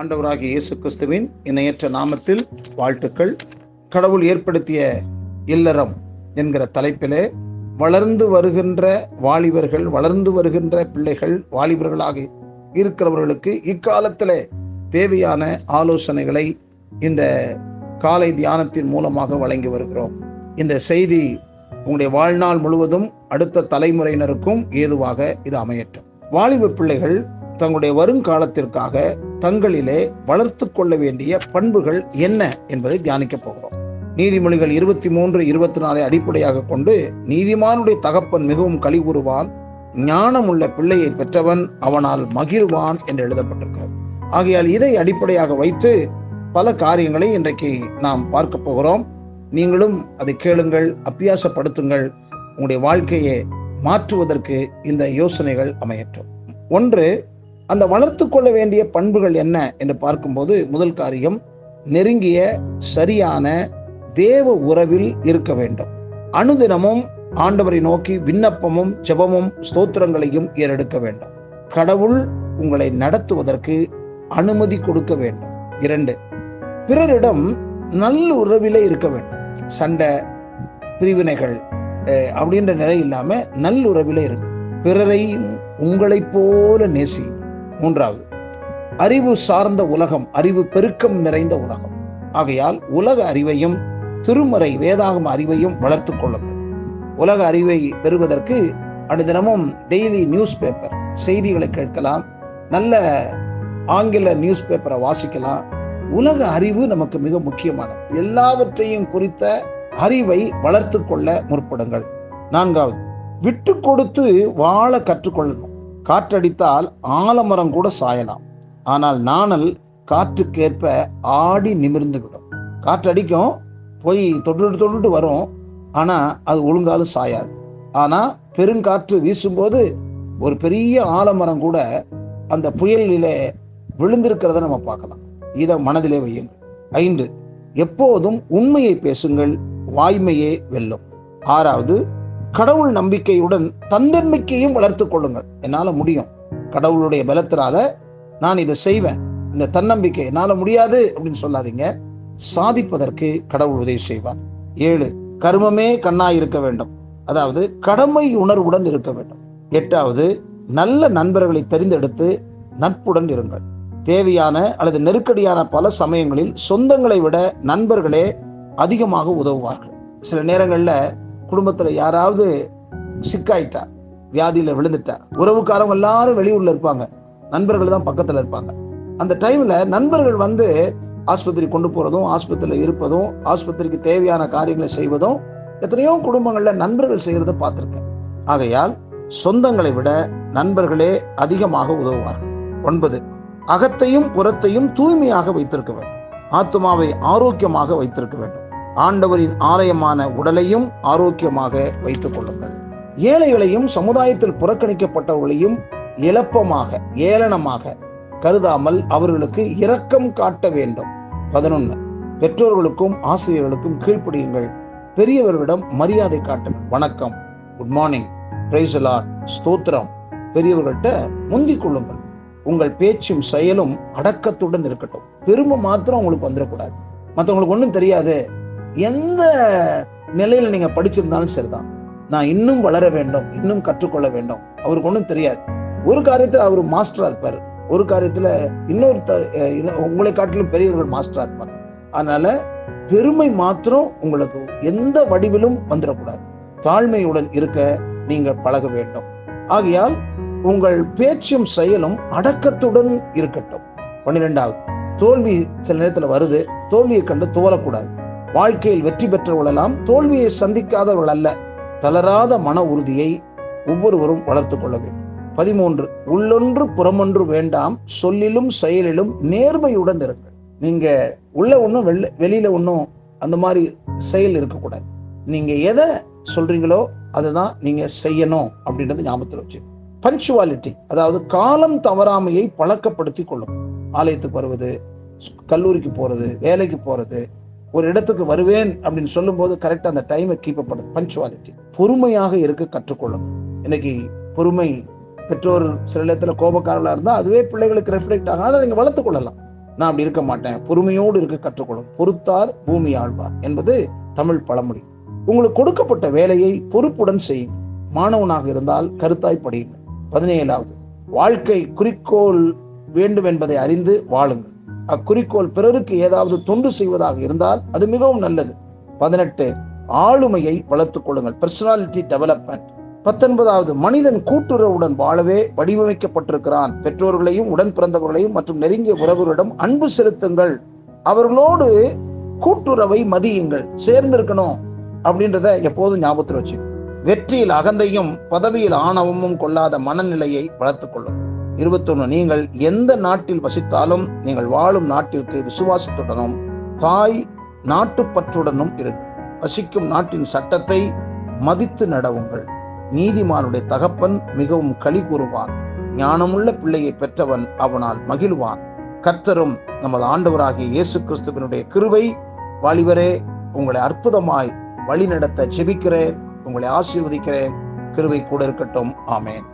ஆண்டவராகிய இயேசு கிறிஸ்துவின் இணையற்ற நாமத்தில் வாழ்த்துக்கள். கடவுள் ஏற்படுத்திய இல்லறம் என்கிற தலைப்பிலே வளர்ந்து வருகின்ற வாலிபர்கள், வளர்ந்து வருகின்ற பிள்ளைகள், வாலிபர்களாக இருக்கிறவர்களுக்கு இக்காலத்திலே தேவையான ஆலோசனைகளை இந்த காலை தியானத்தின் மூலமாக வழங்கி வருகிறோம். இந்த செய்தி உங்களுடைய வாழ்நாள் முழுவதும் அடுத்த தலைமுறையினருக்கும் ஏதுவாக இது அமையட்டும். வாலிப பிள்ளைகள் தங்களுடைய வருங்காலத்திற்காக தங்களிலே வளர்த்து கொள்ள வேண்டிய பண்புகள் என்ன என்பதை தியானிக்கப் போகிறோம். நீதிமொழிகள் 23:24 அடிப்படையாக கொண்டு, நீதிமானுடைய தகப்பன் மிகவும் களி கூறுவான், ஞானமுள்ள பிள்ளையை பெற்றவன் அவனால் மகிழ்வான் என்று எழுதப்பட்டிருக்கிறது. ஆகையால் இதை அடிப்படையாக வைத்து பல காரியங்களை இன்றைக்கு நாம் பார்க்க போகிறோம். நீங்களும் அதை கேளுங்கள், அபியாசப்படுத்துங்கள். உங்களுடைய வாழ்க்கையை மாற்றுவதற்கு இந்த யோசனைகள் அமையட்டும். ஒன்று, அந்த வளர்த்து கொள்ள வேண்டிய பண்புகள் என்ன என்று பார்க்கும்போது, முதல் காரியம், நெருங்கிய சரியான தேவ உறவில் இருக்க வேண்டும். அனுதினமும் ஆண்டவரை நோக்கி விண்ணப்பமும் ஜெபமும் ஸ்தோத்திரங்களையும் ஏறெடுக்க வேண்டும். கடவுள் உங்களை நடத்துவதற்கு அனுமதி கொடுக்க வேண்டும். இரண்டு, பிறரிடம் நல்ல உறவிலே இருக்க வேண்டும். சண்டை, பிரிவினைகள் அப்படின்ற நிலை இல்லாம நல்ல உறவிலே இருக்கு. பிறரையும் உங்களை போல நேசி. மூன்றாவது, அறிவு சார்ந்த உலகம், அறிவு பெருக்கம் நிறைந்த உலகம். ஆகையால் உலக அறிவையும் திருமறை வேதாகம அறிவையும் வளர்த்து கொள்ளுங்கள். உலக அறிவை பெறுவதற்கு அனுதினமும் டெய்லி நியூஸ் பேப்பர் செய்திகளை கேட்கலாம், நல்ல ஆங்கில நியூஸ் பேப்பரை வாசிக்கலாம். உலக அறிவு நமக்கு மிக முக்கியமானது. எல்லாவற்றையும் குறித்த அறிவை வளர்த்து கொள்ள முற்படுங்கள். நான்காவது, விட்டு கொடுத்து வாழ கற்றுக்கொள்ளணும். காற்றடித்தால் ஆலமரம் கூட சாயலாம், ஆனால் நாணல் காற்றுக்கேற்ப ஆடி நிமிர்ந்து விடும். காற்றடிக்கும், போய் தொட்டு வரும், ஆனால் அது ஒழுங்காலும் சாயாது. ஆனால் பெருங்காற்று வீசும்போது ஒரு பெரிய ஆலமரம் கூட அந்த புயலிலே விழுந்திருக்கிறத நம்ம பார்க்கலாம். இதை மனதிலே வையுங்கள். 5, எப்போதும் உண்மையை பேசுங்கள், வாய்மையே வெல்லும். 6வது, கடவுள் நம்பிக்கையுடன் தன்னம்பிக்கையும் வளர்த்து கொள்ளுங்கள். என்னால் முடியும், கடவுளுடைய பலத்தினால நான் இதை செய்வேன். இந்த தன்னம்பிக்கை, என்னால் முடியாது அப்படின்னு சொல்லாதீங்க. சாதிப்பதற்கு கடவுள் உதவி செய்வார். 7, கர்மமே கண்ணாய் இருக்க வேண்டும், அதாவது கடமை உணர்வுடன் இருக்க வேண்டும். 8வது, நல்ல நண்பர்களை தெரிந்தெடுத்து நட்புடன் இருங்கள். தேவையான அல்லது நெருக்கடியான பல சமயங்களில் சொந்தங்களை விட நண்பர்களே அதிகமாக உதவுவார்கள். சில நேரங்களில் குடும்பத்தில் யாராவது சிக்காயிட்டா, வியாதியில் விழுந்துட்டா, உறவுக்காரங்க எல்லாரும் வெளியூரில் இருப்பாங்க, நண்பர்கள் தான் பக்கத்தில் இருப்பாங்க. அந்த டைமில் நண்பர்கள் வந்து ஆஸ்பத்திரி கொண்டு போகிறதும், ஆஸ்பத்திரியில் இருப்பதும், ஆஸ்பத்திரிக்கு தேவையான காரியங்களை செய்வதும் எத்தனையோ குடும்பங்களில் நண்பர்கள் செய்கிறத பார்த்துருக்கேன். ஆகையால் சொந்தங்களை விட நண்பர்களே அதிகமாக உதவுவார்கள். 9, அகத்தையும் புறத்தையும் தூய்மையாக வைத்திருக்க வேண்டும். ஆத்துமாவை ஆரோக்கியமாக வைத்திருக்க வேண்டும். ஆண்டவரின் ஆலயமான உடலையும் ஆரோக்கியமாக வைத்துக் கொள்ளுங்கள். ஏழைகளையும் சமுதாயத்தில் புறக்கணிக்கப்பட்டவர்களையும் இலப்பமாக, ஏளனமாக கருதாமல் அவர்களுக்கு இரக்கம் காட்ட வேண்டும். 11, பெற்றோர்களுக்கும் ஆசிரியர்களுக்கும் கீழ்ப்படியுங்கள். பெரியவர்களிடம் மரியாதை காட்டுங்கள். வணக்கம், good morning, praise the Lord, ஸ்தோத்திரம். பெரியவர்கள்ட்ட முந்திக் கொள்ளுங்கள். உங்கள் பேச்சும் செயலும் அடக்கத்துடன் இருக்கட்டும். பெருமை மாத்திரம் உங்களுக்கு வந்துடக்கூடாது. மற்றவங்களுக்கு ஒன்றும் தெரியாது, எந்த நிலையில் நீங்கள் படிச்சிருந்தாலும் சரிதான், நான் இன்னும் வளர வேண்டும், இன்னும் கற்றுக்கொள்ள வேண்டும். அவருக்கு ஒன்றும் தெரியாது. ஒரு காரியத்தில் அவர் மாஸ்டராக இருப்பார், ஒரு காரியத்தில் இன்னொரு உங்களை காட்டிலும் பெரியவர்கள் மாஸ்டராக இருப்பாங்க. அதனால பெருமை மாத்திரம் உங்களுக்கு எந்த வடிவிலும் வந்துடக்கூடாது. தாழ்மையுடன் இருக்க நீங்கள் பழக வேண்டும். ஆகையால் உங்கள் பேச்சும் செயலும் அடக்கத்துடன் இருக்கட்டும். 12வது, தோல்வி சில நேரத்தில் வருது, தோல்வியை கண்டு தோலக்கூடாது. வாழ்க்கையில் வெற்றி பெற்றவர்களெல்லாம் தோல்வியை சந்திக்காதவர்கள் அல்ல. தளராத மன உறுதியை ஒவ்வொருவரும் வளர்த்து கொள்ள வேண்டும். 13, உள்ளொன்று புறமொன்று வேண்டாம், சொல்லிலும் செயலிலும் நேர்மையுடன் இருங்கள். நீங்க உள்ள ஒன்றும் வெளியில ஒன்றும் அந்த மாதிரி செயல் இருக்கக்கூடாது. நீங்க எதை சொல்றீங்களோ அதுதான் நீங்க செய்யணும் அப்படின்றது ஞாபகத்தில் வச்சு. பஞ்சுவாலிட்டி, அதாவது காலம் தவறாமையை பழக்கப்படுத்தி கொள்ளும். ஆலயத்துக்கு வருவது, கல்லூரிக்கு போகிறது, வேலைக்கு போகிறது, ஒரு இடத்துக்கு வருவேன் அப்படின்னு சொல்லும் போது கரெக்டாக அந்த டைமை கீப் அப் பண்ணுது. பஞ்சுவாலிட்டி, பொறுமையாக இருக்க கற்றுக்கொள்ளும். இன்னைக்கு பொறுமை பெற்றோர் சில இடத்துல கோபக்காரர்களாக இருந்தால் அதுவே பிள்ளைகளுக்கு ரெஃப்ளெக்ட் ஆகலாம். அதை நீங்கள் வளர்த்துக்கொள்ளலாம். நான் அப்படி இருக்க மாட்டேன், பொறுமையோடு இருக்க கற்றுக்கொள்ளும். பொறுத்தார் பூமி ஆழ்வார் என்பது தமிழ் பழமொழி. உங்களுக்கு கொடுக்கப்பட்ட வேலையை பொறுப்புடன் செய்யும். மாணவனாக இருந்தால் கருத்தாய் படியுங்கள். 17வது, வாழ்க்கை குறிக்கோள் வேண்டும் என்பதை அறிந்து வாழுங்கள். அக்குறிக்கோள் பிறருக்கு ஏதாவது தொண்டு செய்வதாக இருந்தால் அது மிகவும் நல்லது. 18, ஆளுமையை வளர்த்துக் கொள்ளுங்கள். Personality development. 19வது, மனிதன் கூட்டுறவுடன் வாழவே வடிவமைக்கப்பட்டிருக்கிறான். பெற்றோர்களையும் உடன் பிறந்தவர்களையும் மற்றும் நெருங்கிய உறவுகளிடம் அன்பு செலுத்துங்கள். அவர்களோடு கூட்டுறவை மதியுங்கள். சேர்ந்திருக்கணும் அப்படின்றத எப்போதும் ஞாபகத்தில் வச்சு வெற்றியில் அகந்தையும் பதவியில் ஆணவமும் கொள்ளாத மனநிலையை வளர்த்துக் கொள்ளும். 21, நீங்கள் எந்த நாட்டில் வசித்தாலும் நீங்கள் வாழும் நாட்டிற்கு விசுவாசத்துடனும் தாய் நாட்டுப்பற்றுடனும் இருக்கும். வசிக்கும் நாட்டின் சட்டத்தை மதித்து நடவுங்கள். நீதிமானுடைய தகப்பன் மிகவும் களி கூறுவான். ஞானமுள்ள பிள்ளையை பெற்றவன் அவனால் மகிழ்வான். கர்த்தரும் நமது ஆண்டவராகிய இயேசு கிறிஸ்துவினுடைய கிருபை வாலிபரே உங்களை அற்புதமாய் வழி நடத்த ஜெபிக்கிறேன். உங்களை ஆசீர்வதிக்கிறேன். கிருபை கூட இருக்கட்டும். ஆமேன்.